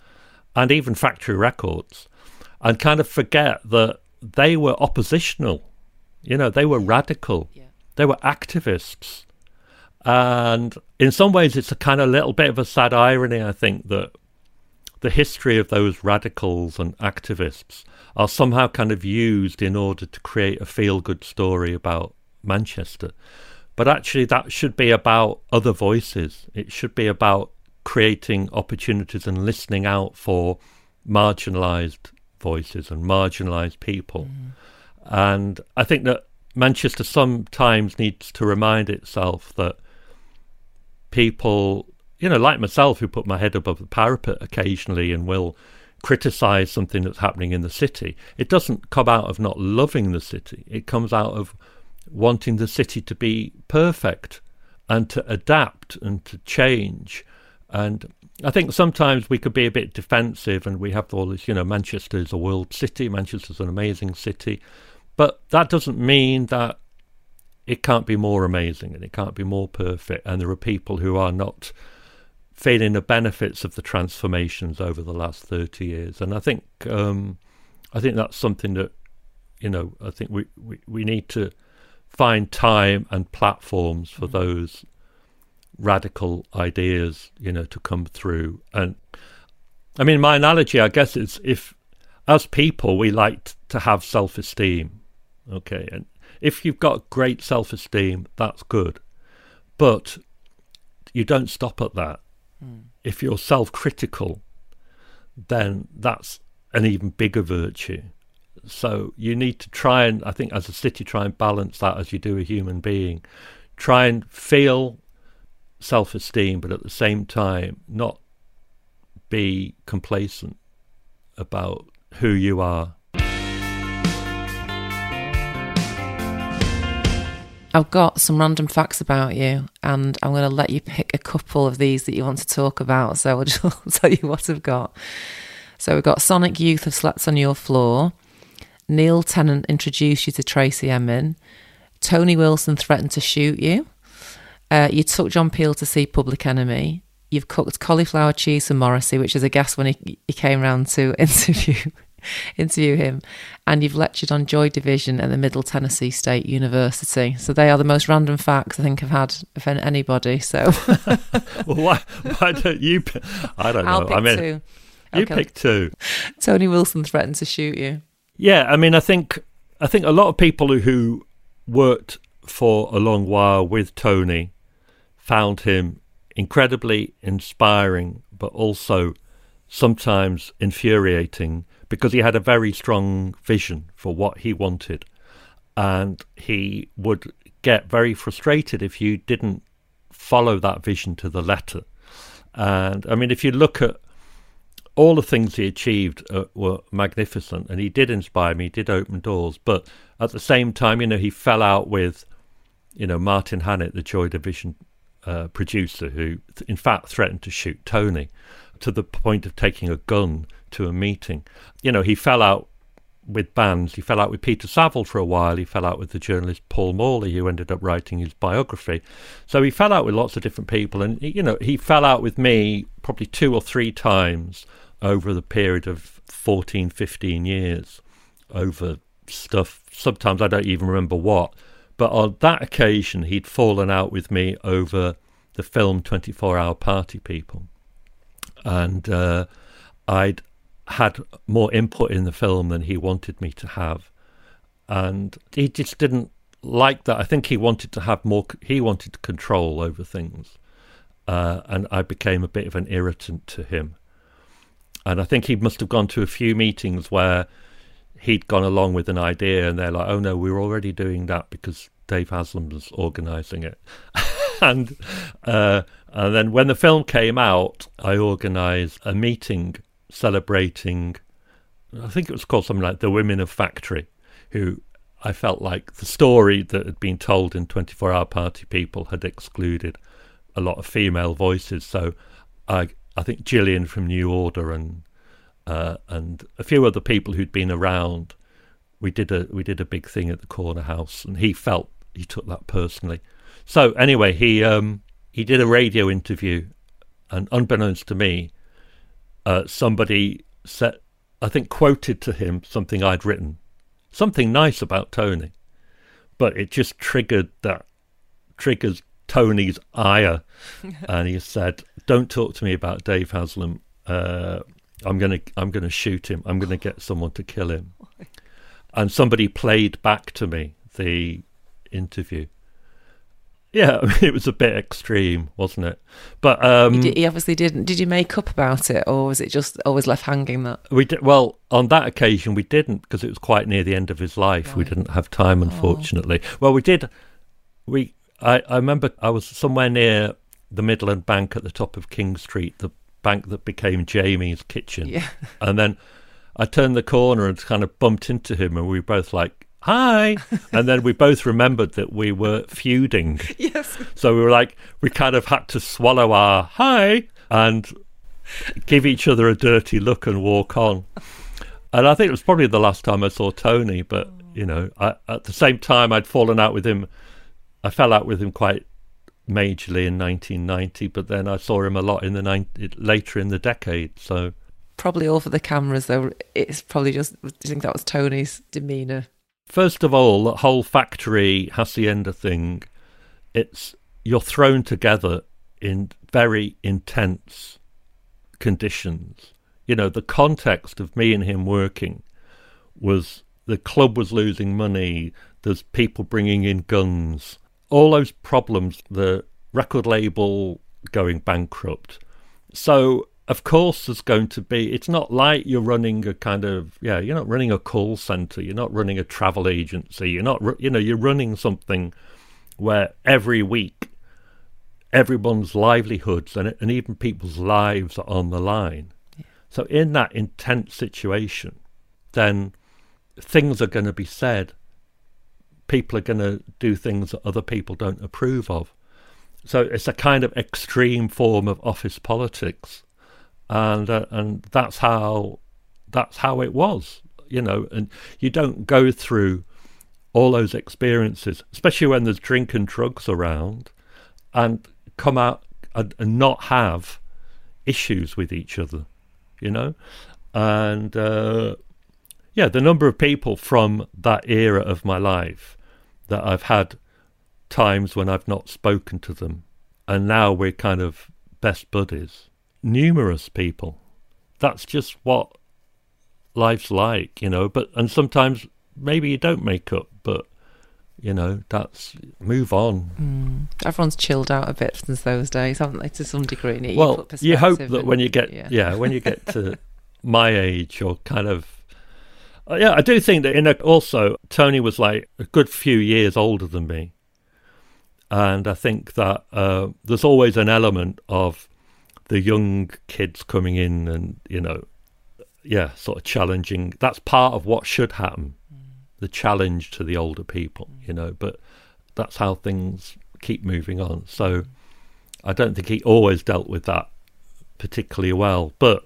and even Factory Records, and kind of forget that they were oppositional, you know, they were radical, yeah. They were activists. And in some ways it's a kind of little bit of a sad irony, I think, that the history of those radicals and activists are somehow kind of used in order to create a feel-good story about Manchester. But actually that should be about other voices. It should be about creating opportunities and listening out for marginalised voices and marginalised people. Mm. And I think that Manchester sometimes needs to remind itself that people, you know, like myself, who put my head above the parapet occasionally and will criticise something that's happening in the city, it doesn't come out of not loving the city. It comes out of wanting the city to be perfect and to adapt and to change. And I think sometimes we could be a bit defensive and we have all this, you know, Manchester is a world city, Manchester's an amazing city, but that doesn't mean that it can't be more amazing and it can't be more perfect, and there are people who are not feeling the benefits of the transformations over the last thirty years. And I think um, I think that's something that, you know, I think we, we, we need to find time and platforms for those radical ideas, you know, to come through. And I mean, my analogy, I guess, is if as people we like to have self-esteem, okay, and if you've got great self-esteem, that's good, but you don't stop at that. Mm. If you're self-critical, then that's an even bigger virtue. So you need to try and, I think, as a city, try and balance that as you do a human being. Try and feel self-esteem, but at the same time, not be complacent about who you are. I've got some random facts about you, and I'm going to let you pick a couple of these that you want to talk about. So I'll just tell you what I've got. So we've got Sonic Youth have slept on your floor. Neil Tennant introduced you to Tracy Emin. Tony Wilson threatened to shoot you. Uh, you took John Peel to see Public Enemy. You've cooked cauliflower cheese for Morrissey, which is a guest when he, he came round to interview interview him, and you've lectured on Joy Division at the Middle Tennessee State University. So they are the most random facts I think I've had of anybody. So well, why, why don't you? I don't know. I'll pick I mean, two. You okay. Pick two. Tony Wilson threatened to shoot you. Yeah, I mean, I think I think a lot of people who worked for a long while with Tony found him incredibly inspiring, but also sometimes infuriating, because he had a very strong vision for what he wanted, and he would get very frustrated if you didn't follow that vision to the letter. And I mean, if you look at all the things he achieved, uh, were magnificent, and he did inspire me, he did open doors, but at the same time, you know, he fell out with, you know, Martin Hannett, the Joy Division uh, producer, who th- in fact threatened to shoot Tony, to the point of taking a gun to a meeting. You know, he fell out with bands. He fell out with Peter Saville for a while. He fell out with the journalist Paul Morley, who ended up writing his biography. So he fell out with lots of different people. And, you know, he fell out with me probably two or three times over the period of fourteen, fifteen years over stuff. Sometimes I don't even remember what. But on that occasion, he'd fallen out with me over the film twenty-four hour Party People. And uh, I'd had more input in the film than he wanted me to have, and he just didn't like that. I think he wanted to have more. He wanted control over things, uh, and I became a bit of an irritant to him. And I think he must have gone to a few meetings where he'd gone along with an idea, and they're like, "Oh no, we're already doing that because Dave Haslam's organising it." And uh, and then when the film came out, I organised a meeting celebrating, I think it was called something like The Women of Factory, who I felt like the story that had been told in twenty-four hour Party People had excluded a lot of female voices. So I I think Gillian from New Order and uh, and a few other people who'd been around, we did a we did a big thing at the Corner House, and he felt he took that personally. So anyway, he um, he did a radio interview, and unbeknownst to me, uh, somebody said, I think quoted to him something I'd written, something nice about Tony, but it just triggered that, triggers Tony's ire, and he said, "Don't talk to me about Dave Haslam. Uh, I'm gonna I'm gonna shoot him. I'm gonna get someone to kill him." And somebody played back to me the interview. Yeah, I mean, it was a bit extreme, wasn't it? But um, he, did, he obviously didn't. Did you make up about it, or was it just always left hanging? That we did, well, on that occasion we didn't, because it was quite near the end of his life. Right. We didn't have time, unfortunately. Oh. Well, we did. We I, I remember I was somewhere near the Midland Bank at the top of King Street, the bank that became Jamie's Kitchen. Yeah. And then I turned the corner and kind of bumped into him, and we were both like, "Hi." And then we both remembered that we were feuding. Yes. So we were like, we kind of had to swallow our hi and give each other a dirty look and walk on. And I think it was probably the last time I saw Tony, but, you know, I, at the same time, I'd fallen out with him. I fell out with him quite majorly in nineteen ninety, but then I saw him a lot in the ni- later in the decade, so. Probably all for the cameras, though. It's probably just, I think that was Tony's demeanour. First of all, that whole factory, hacienda thing, it's you're thrown together in very intense conditions. You know, the context of me and him working was the club was losing money, there's people bringing in guns, all those problems, the record label going bankrupt. So, of course, there's going to be, it's not like you're running a kind of, yeah, you're not running a call centre, you're not running a travel agency, you're not, you know, you're running something where every week everyone's livelihoods and, and even people's lives are on the line. Yeah. So in that intense situation, then things are going to be said. People are going to do things that other people don't approve of. So it's a kind of extreme form of office politics. And uh, and that's how that's how it was, you know. And you don't go through all those experiences, especially when there's drink and drugs around, and come out and, and not have issues with each other, you know. And uh, yeah, the number of people from that era of my life that I've had times when I've not spoken to them, and now we're kind of best buddies. Numerous people. That's just what life's like, you know. But and sometimes maybe you don't make up, but you know, that's move on. Mm. Everyone's chilled out a bit since those days, haven't they? To some degree, and well, you, you hope that and, when you get yeah. yeah, when you get to my age, or kind of uh, yeah, I do think that. In a, also, Tony was like a good few years older than me, and I think that uh, there's always an element of the young kids coming in and, you know, yeah, sort of challenging. That's part of what should happen, mm. the challenge to the older people, mm. you know, but that's how things keep moving on. So mm. I don't think he always dealt with that particularly well, but,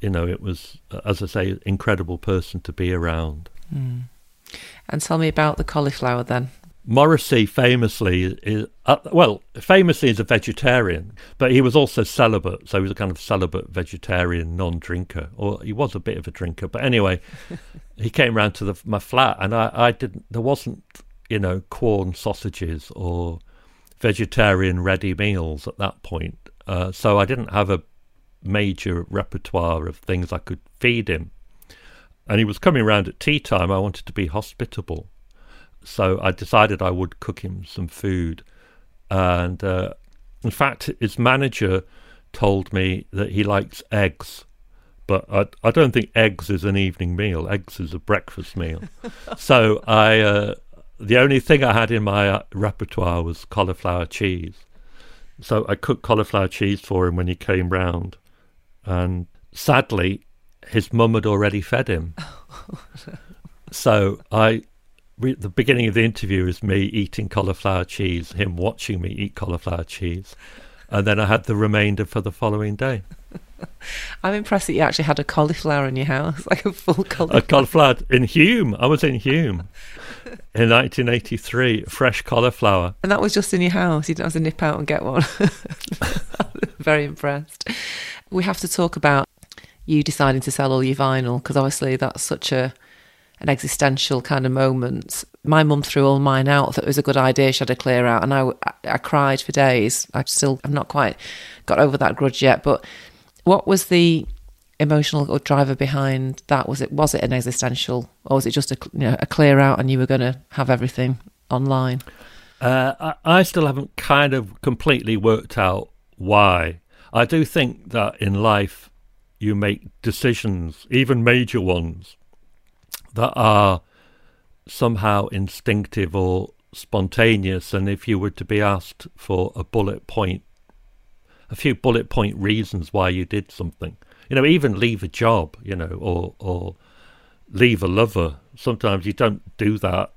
you know, it was, as I say, an incredible person to be around. Mm. And tell me about the cauliflower then. Morrissey famously is uh, well famously is a vegetarian, but he was also celibate, so he was a kind of celibate vegetarian non-drinker, or he was a bit of a drinker, but anyway he came round to the, my flat, and I, I didn't there wasn't you know corn sausages or vegetarian ready meals at that point, uh, so I didn't have a major repertoire of things I could feed him, and he was coming round at tea time. I wanted to be hospitable, so I decided I would cook him some food. And uh, in fact, his manager told me that he likes eggs, but I, I don't think eggs is an evening meal. Eggs is a breakfast meal. So I, uh, the only thing I had in my repertoire was cauliflower cheese. So I cooked cauliflower cheese for him when he came round. And sadly, his mum had already fed him. So I... We, the beginning of the interview is me eating cauliflower cheese, him watching me eat cauliflower cheese, and then I had the remainder for the following day. I'm impressed that you actually had a cauliflower in your house, like a full cauliflower. A cauliflower in Hume. I was in Hume in nineteen eighty-three, fresh cauliflower. And that was just in your house? You didn't have to nip out and get one? Very impressed. We have to talk about you deciding to sell all your vinyl, because obviously that's such a... an existential kind of moment. My mum threw all mine out, thought it was a good idea, she had a clear out, and I, I cried for days. I still, I've not quite got over that grudge yet, but what was the emotional or driver behind that? Was it was it an existential, or was it just a, you know, a clear out and you were going to have everything online? Uh, I, I still haven't kind of completely worked out why. I do think that in life you make decisions, even major ones, that are somehow instinctive or spontaneous. And if you were to be asked for a bullet point, a few bullet point reasons why you did something, you know, even leave a job, you know, or or leave a lover. Sometimes you don't do that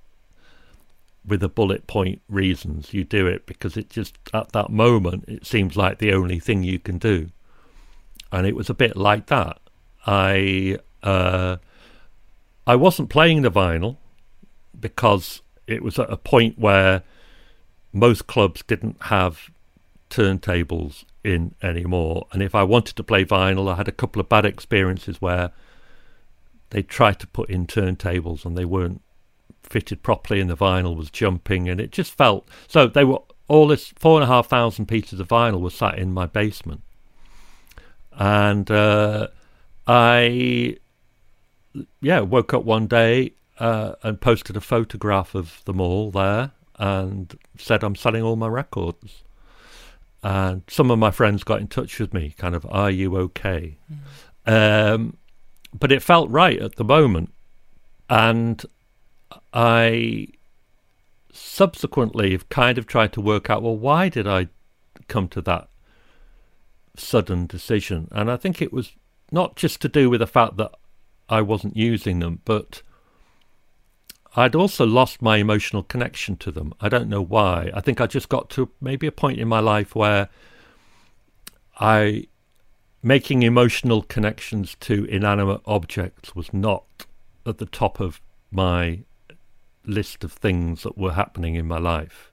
with the bullet point reasons. You do it because it just, at that moment, it seems like the only thing you can do. And it was a bit like that. I... uh I wasn't playing the vinyl because it was at a point where most clubs didn't have turntables in anymore. And if I wanted to play vinyl, I had a couple of bad experiences where they tried to put in turntables and they weren't fitted properly and the vinyl was jumping, and it just felt... So they were all this four and a half thousand pieces of vinyl was sat in my basement. And uh, I, yeah, woke up one day uh, and posted a photograph of them all there and said, I'm selling all my records. And some of my friends got in touch with me, kind of, are you okay? Mm. Um, but it felt right at the moment. And I subsequently have kind of tried to work out, well, why did I come to that sudden decision? And I think it was not just to do with the fact that I wasn't using them, but I'd also lost my emotional connection to them. I don't know why. I think I just got to maybe a point in my life where I making emotional connections to inanimate objects was not at the top of my list of things that were happening in my life.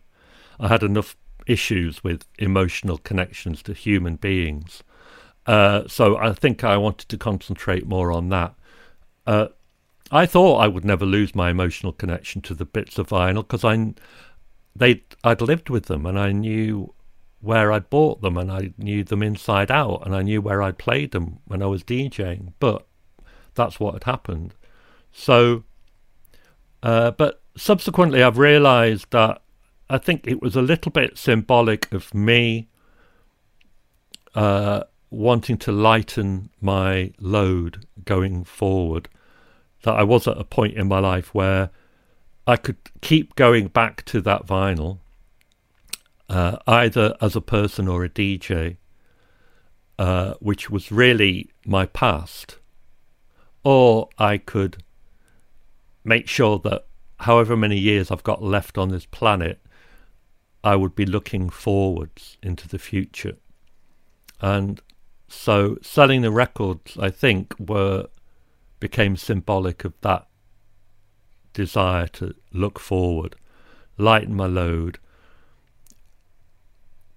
I had enough issues with emotional connections to human beings. Uh, so I think I wanted to concentrate more on that. Uh, I thought I would never lose my emotional connection to the bits of vinyl because I, they, I'd lived with them and I knew where I'd bought them and I knew them inside out and I knew where I played them when I was DJing. But that's what had happened. So, uh, but subsequently I've realised that I think it was a little bit symbolic of me uh, wanting to lighten my load going forward. That I was at a point in my life where I could keep going back to that vinyl, uh, either as a person or a D J, uh, which was really my past, or I could make sure that however many years I've got left on this planet, I would be looking forwards into the future. And so selling the records, I think, were became symbolic of that desire to look forward, lighten my load,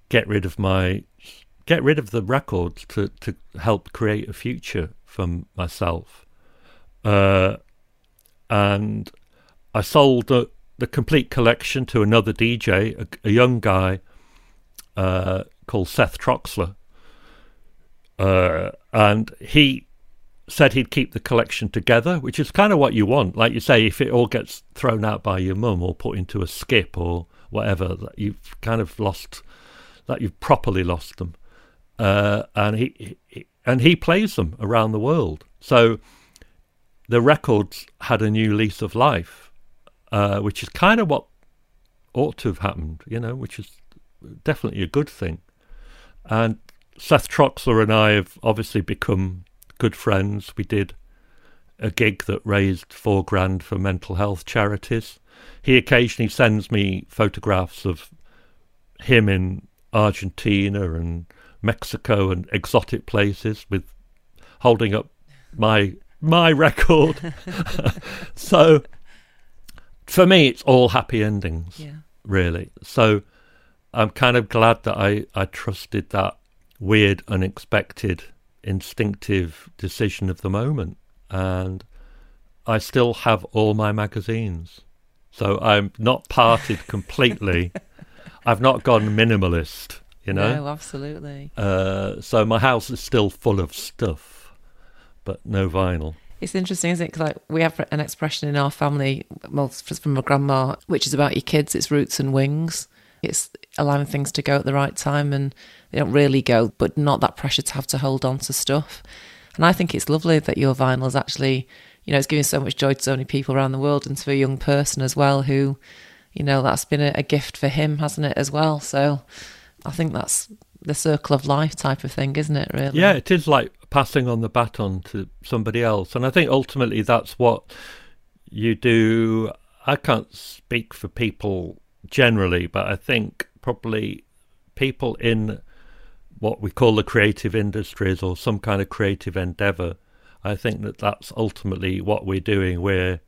get rid of my get rid of the records to, to help create a future for myself. Uh, and I sold the, the complete collection to another D J, a, a young guy uh, called Seth Troxler. Uh, and he said he'd keep the collection together, which is kind of what you want. Like you say, if it all gets thrown out by your mum or put into a skip or whatever, that you've kind of lost, that you've properly lost them. Uh, and he, he and he plays them around the world. So the records had a new lease of life, uh, which is kind of what ought to have happened, you know, which is definitely a good thing. And Seth Troxler and I have obviously become good friends. We did a gig that raised four grand for mental health charities. He occasionally sends me photographs of him in Argentina and Mexico and exotic places with holding up my my record. So for me, it's all happy endings, yeah. Really. So I'm kind of glad that I, I trusted that weird, unexpected, instinctive decision of the moment, and I still have all my magazines, so I'm not parted completely. I've not gone minimalist, you know. No, absolutely. Uh, so my house is still full of stuff, but no vinyl. It's interesting, isn't it? Cause like we have an expression in our family, well, from my grandma, which is about your kids. It's roots and wings. It's allowing things to go at the right time, and they don't really go, but not that pressure to have to hold on to stuff. And I think it's lovely that your vinyl is actually, you know, it's giving so much joy to so many people around the world, and to a young person as well who, you know, that's been a, a gift for him, hasn't it, as well? So I think that's the circle of life type of thing, isn't it, really? Yeah, it is like passing on the baton to somebody else. And I think ultimately that's what you do. I can't speak for people generally, but I think probably people in what we call the creative industries or some kind of creative endeavour, I think that that's ultimately what we're doing. We're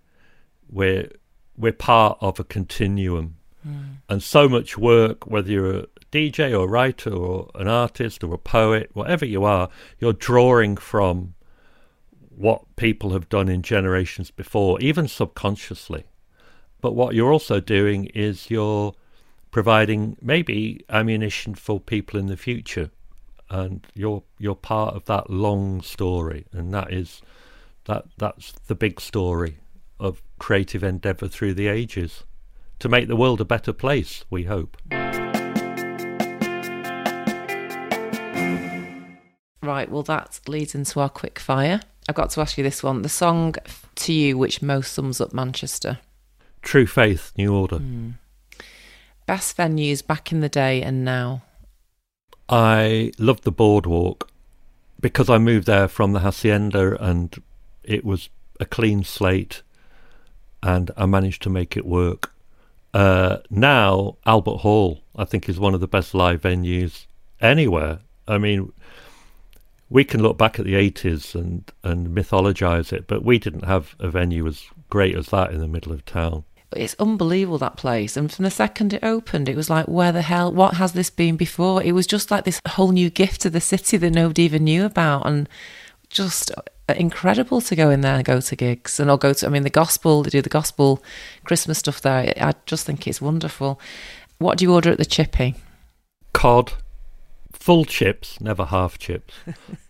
we're we're part of a continuum, mm. and so much work, whether you're a D J or writer or an artist or a poet, whatever you are, you're drawing from what people have done in generations before, even subconsciously. But what you're also doing is you're providing maybe ammunition for people in the future. And you're you're part of that long story, and that is that that's the big story of creative endeavour through the ages, to make the world a better place, we hope. Right, well, that leads into our quick fire. I've got to ask you this one. The song to you which most sums up Manchester? True Faith, New Order. Mm. Best venues back in the day and now? I loved the Boardwalk because I moved there from the Hacienda, and it was a clean slate and I managed to make it work. Uh, now, Albert Hall, I think, is one of the best live venues anywhere. I mean, we can look back at the eighties and, and mythologise it, but we didn't have a venue as great as that in the middle of town. It's unbelievable, that place. And from the second it opened, it was like, where the hell, what has this been before? It was just like this whole new gift to the city that nobody even knew about, and just incredible to go in there and go to gigs. And I'll go to, I mean, the gospel, they do the gospel Christmas stuff there. I just think it's wonderful. What do you order at the Chippy? Cod. Full chips, never half chips.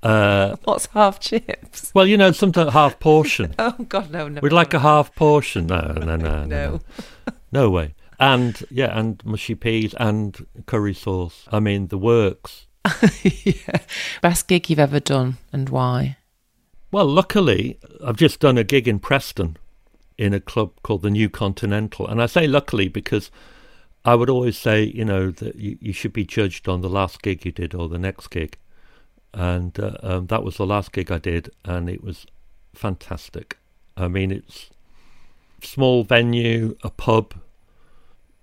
Uh, What's half chips? Well, you know, sometimes half portion. Oh, God, no, no. We'd no, like no. a half portion. No, no, no, no. No. No way. And, yeah, and mushy peas and curry sauce. I mean, the works. Yeah. Best gig you've ever done and why? Well, luckily, I've just done a gig in Preston in a club called the New Continental. And I say luckily because I would always say, you know, that you, you should be judged on the last gig you did or the next gig. And uh, um, that was the last gig I did, and it was fantastic. I mean, it's small venue, a pub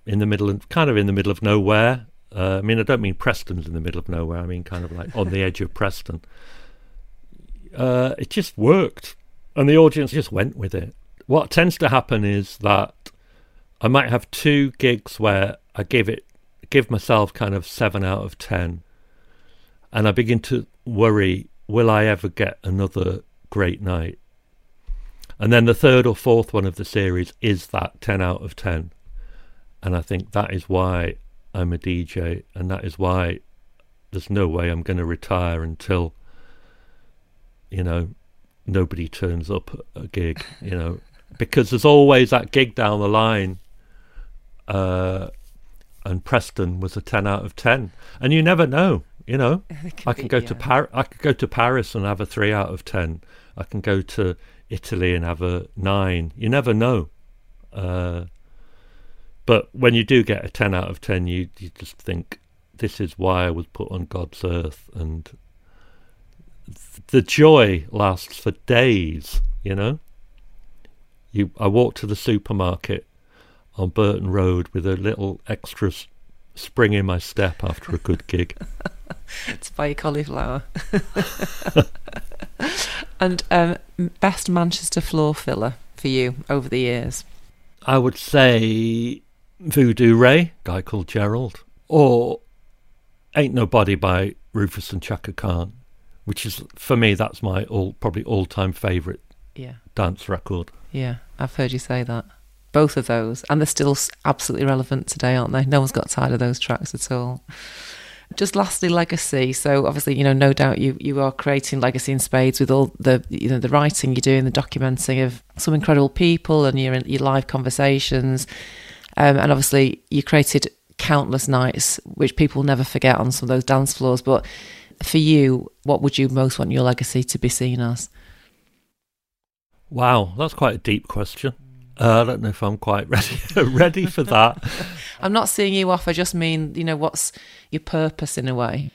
in the middle, of, kind of in the middle of nowhere. Uh, I mean, I don't mean Preston's in the middle of nowhere. I mean, kind of like on the edge of Preston. Uh, it just worked, and the audience just went with it. What tends to happen is that I might have two gigs where I give it, give myself kind of seven out of ten, and I begin to worry, will I ever get another great night? And then the third or fourth one of the series is that ten out of ten, and I think that is why I'm a D J, and that is why there's no way I'm going to retire until, you know, nobody turns up at a gig, you know, because there's always that gig down the line. Uh, and Preston was a ten out of ten, and you never know. You know, I can be, go yeah. to Par- I could go to Paris and have a three out of ten. I can go to Italy and have a nine. You never know. Uh, but when you do get a ten out of ten, you you just think, this is why I was put on God's earth, and th- the joy lasts for days. You know. You, I walked to the supermarket on Burton Road with a little extra s- spring in my step after a good gig. To buy your cauliflower. And um, best Manchester floor filler for you over the years? I would say Voodoo Ray, guy called Gerald, or Ain't Nobody by Rufus and Chaka Khan, which is, for me, that's my all probably all-time favourite yeah. dance record. Yeah, I've heard you say that. Both of those. And they're still absolutely relevant today, aren't they? No one's got tired of those tracks at all. Just lastly, legacy. So obviously, you know, no doubt you, you are creating legacy in spades with all the, you know, the writing you're doing, the documenting of some incredible people and your, your live conversations. Um, and obviously you created countless nights, which people will never forget, on some of those dance floors. But for you, what would you most want your legacy to be seen as? Wow, that's quite a deep question. Uh, I don't know if I'm quite ready ready for that. I'm not seeing you off. I just mean, you know, what's your purpose in a way?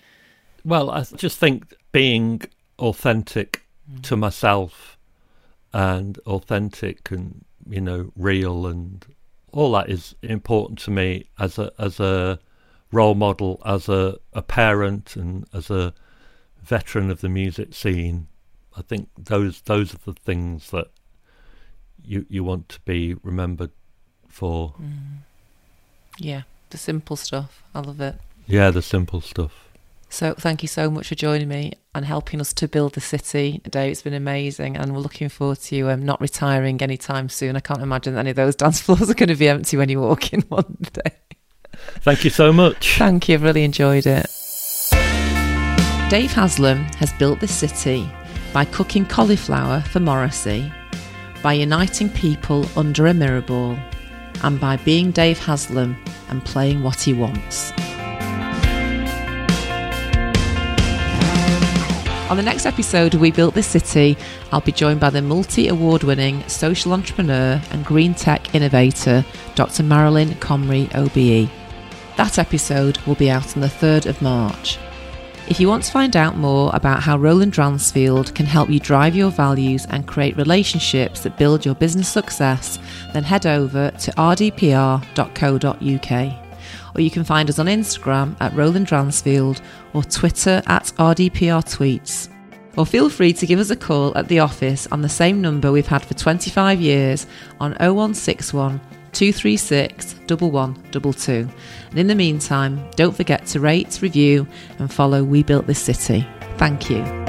Well, I just think being authentic mm. to myself, and authentic and, you know, real, and all that is important to me as a as a role model, as a, a parent, and as a veteran of the music scene. I think those those are the things that you you want to be remembered for. Mm. Yeah, the simple stuff. I love it. Yeah, the simple stuff. So thank you so much for joining me and helping us to build the city, Dave. It's been amazing, and we're looking forward to you um, not retiring anytime soon. I can't imagine that any of those dance floors are going to be empty when you walk in one day. Thank you so much. Thank you, I've really enjoyed it. Dave Haslam has built this city by cooking cauliflower for Morrissey, by uniting people under a mirror ball, and by being Dave Haslam and playing what he wants. On the next episode of We Built This City, I'll be joined by the multi-award-winning social entrepreneur and green tech innovator, Doctor Marilyn Comrie O B E. That episode will be out on the third of March. If you want to find out more about how Roland Dransfield can help you drive your values and create relationships that build your business success, then head over to r d p r dot co dot u k. Or you can find us on Instagram at Roland Dransfield or Twitter at R D P R Tweets. Or feel free to give us a call at the office on the same number we've had for twenty-five years on oh one six one, two three six, one one two two. And in the meantime, don't forget to rate, review and follow We Built This City. Thank you.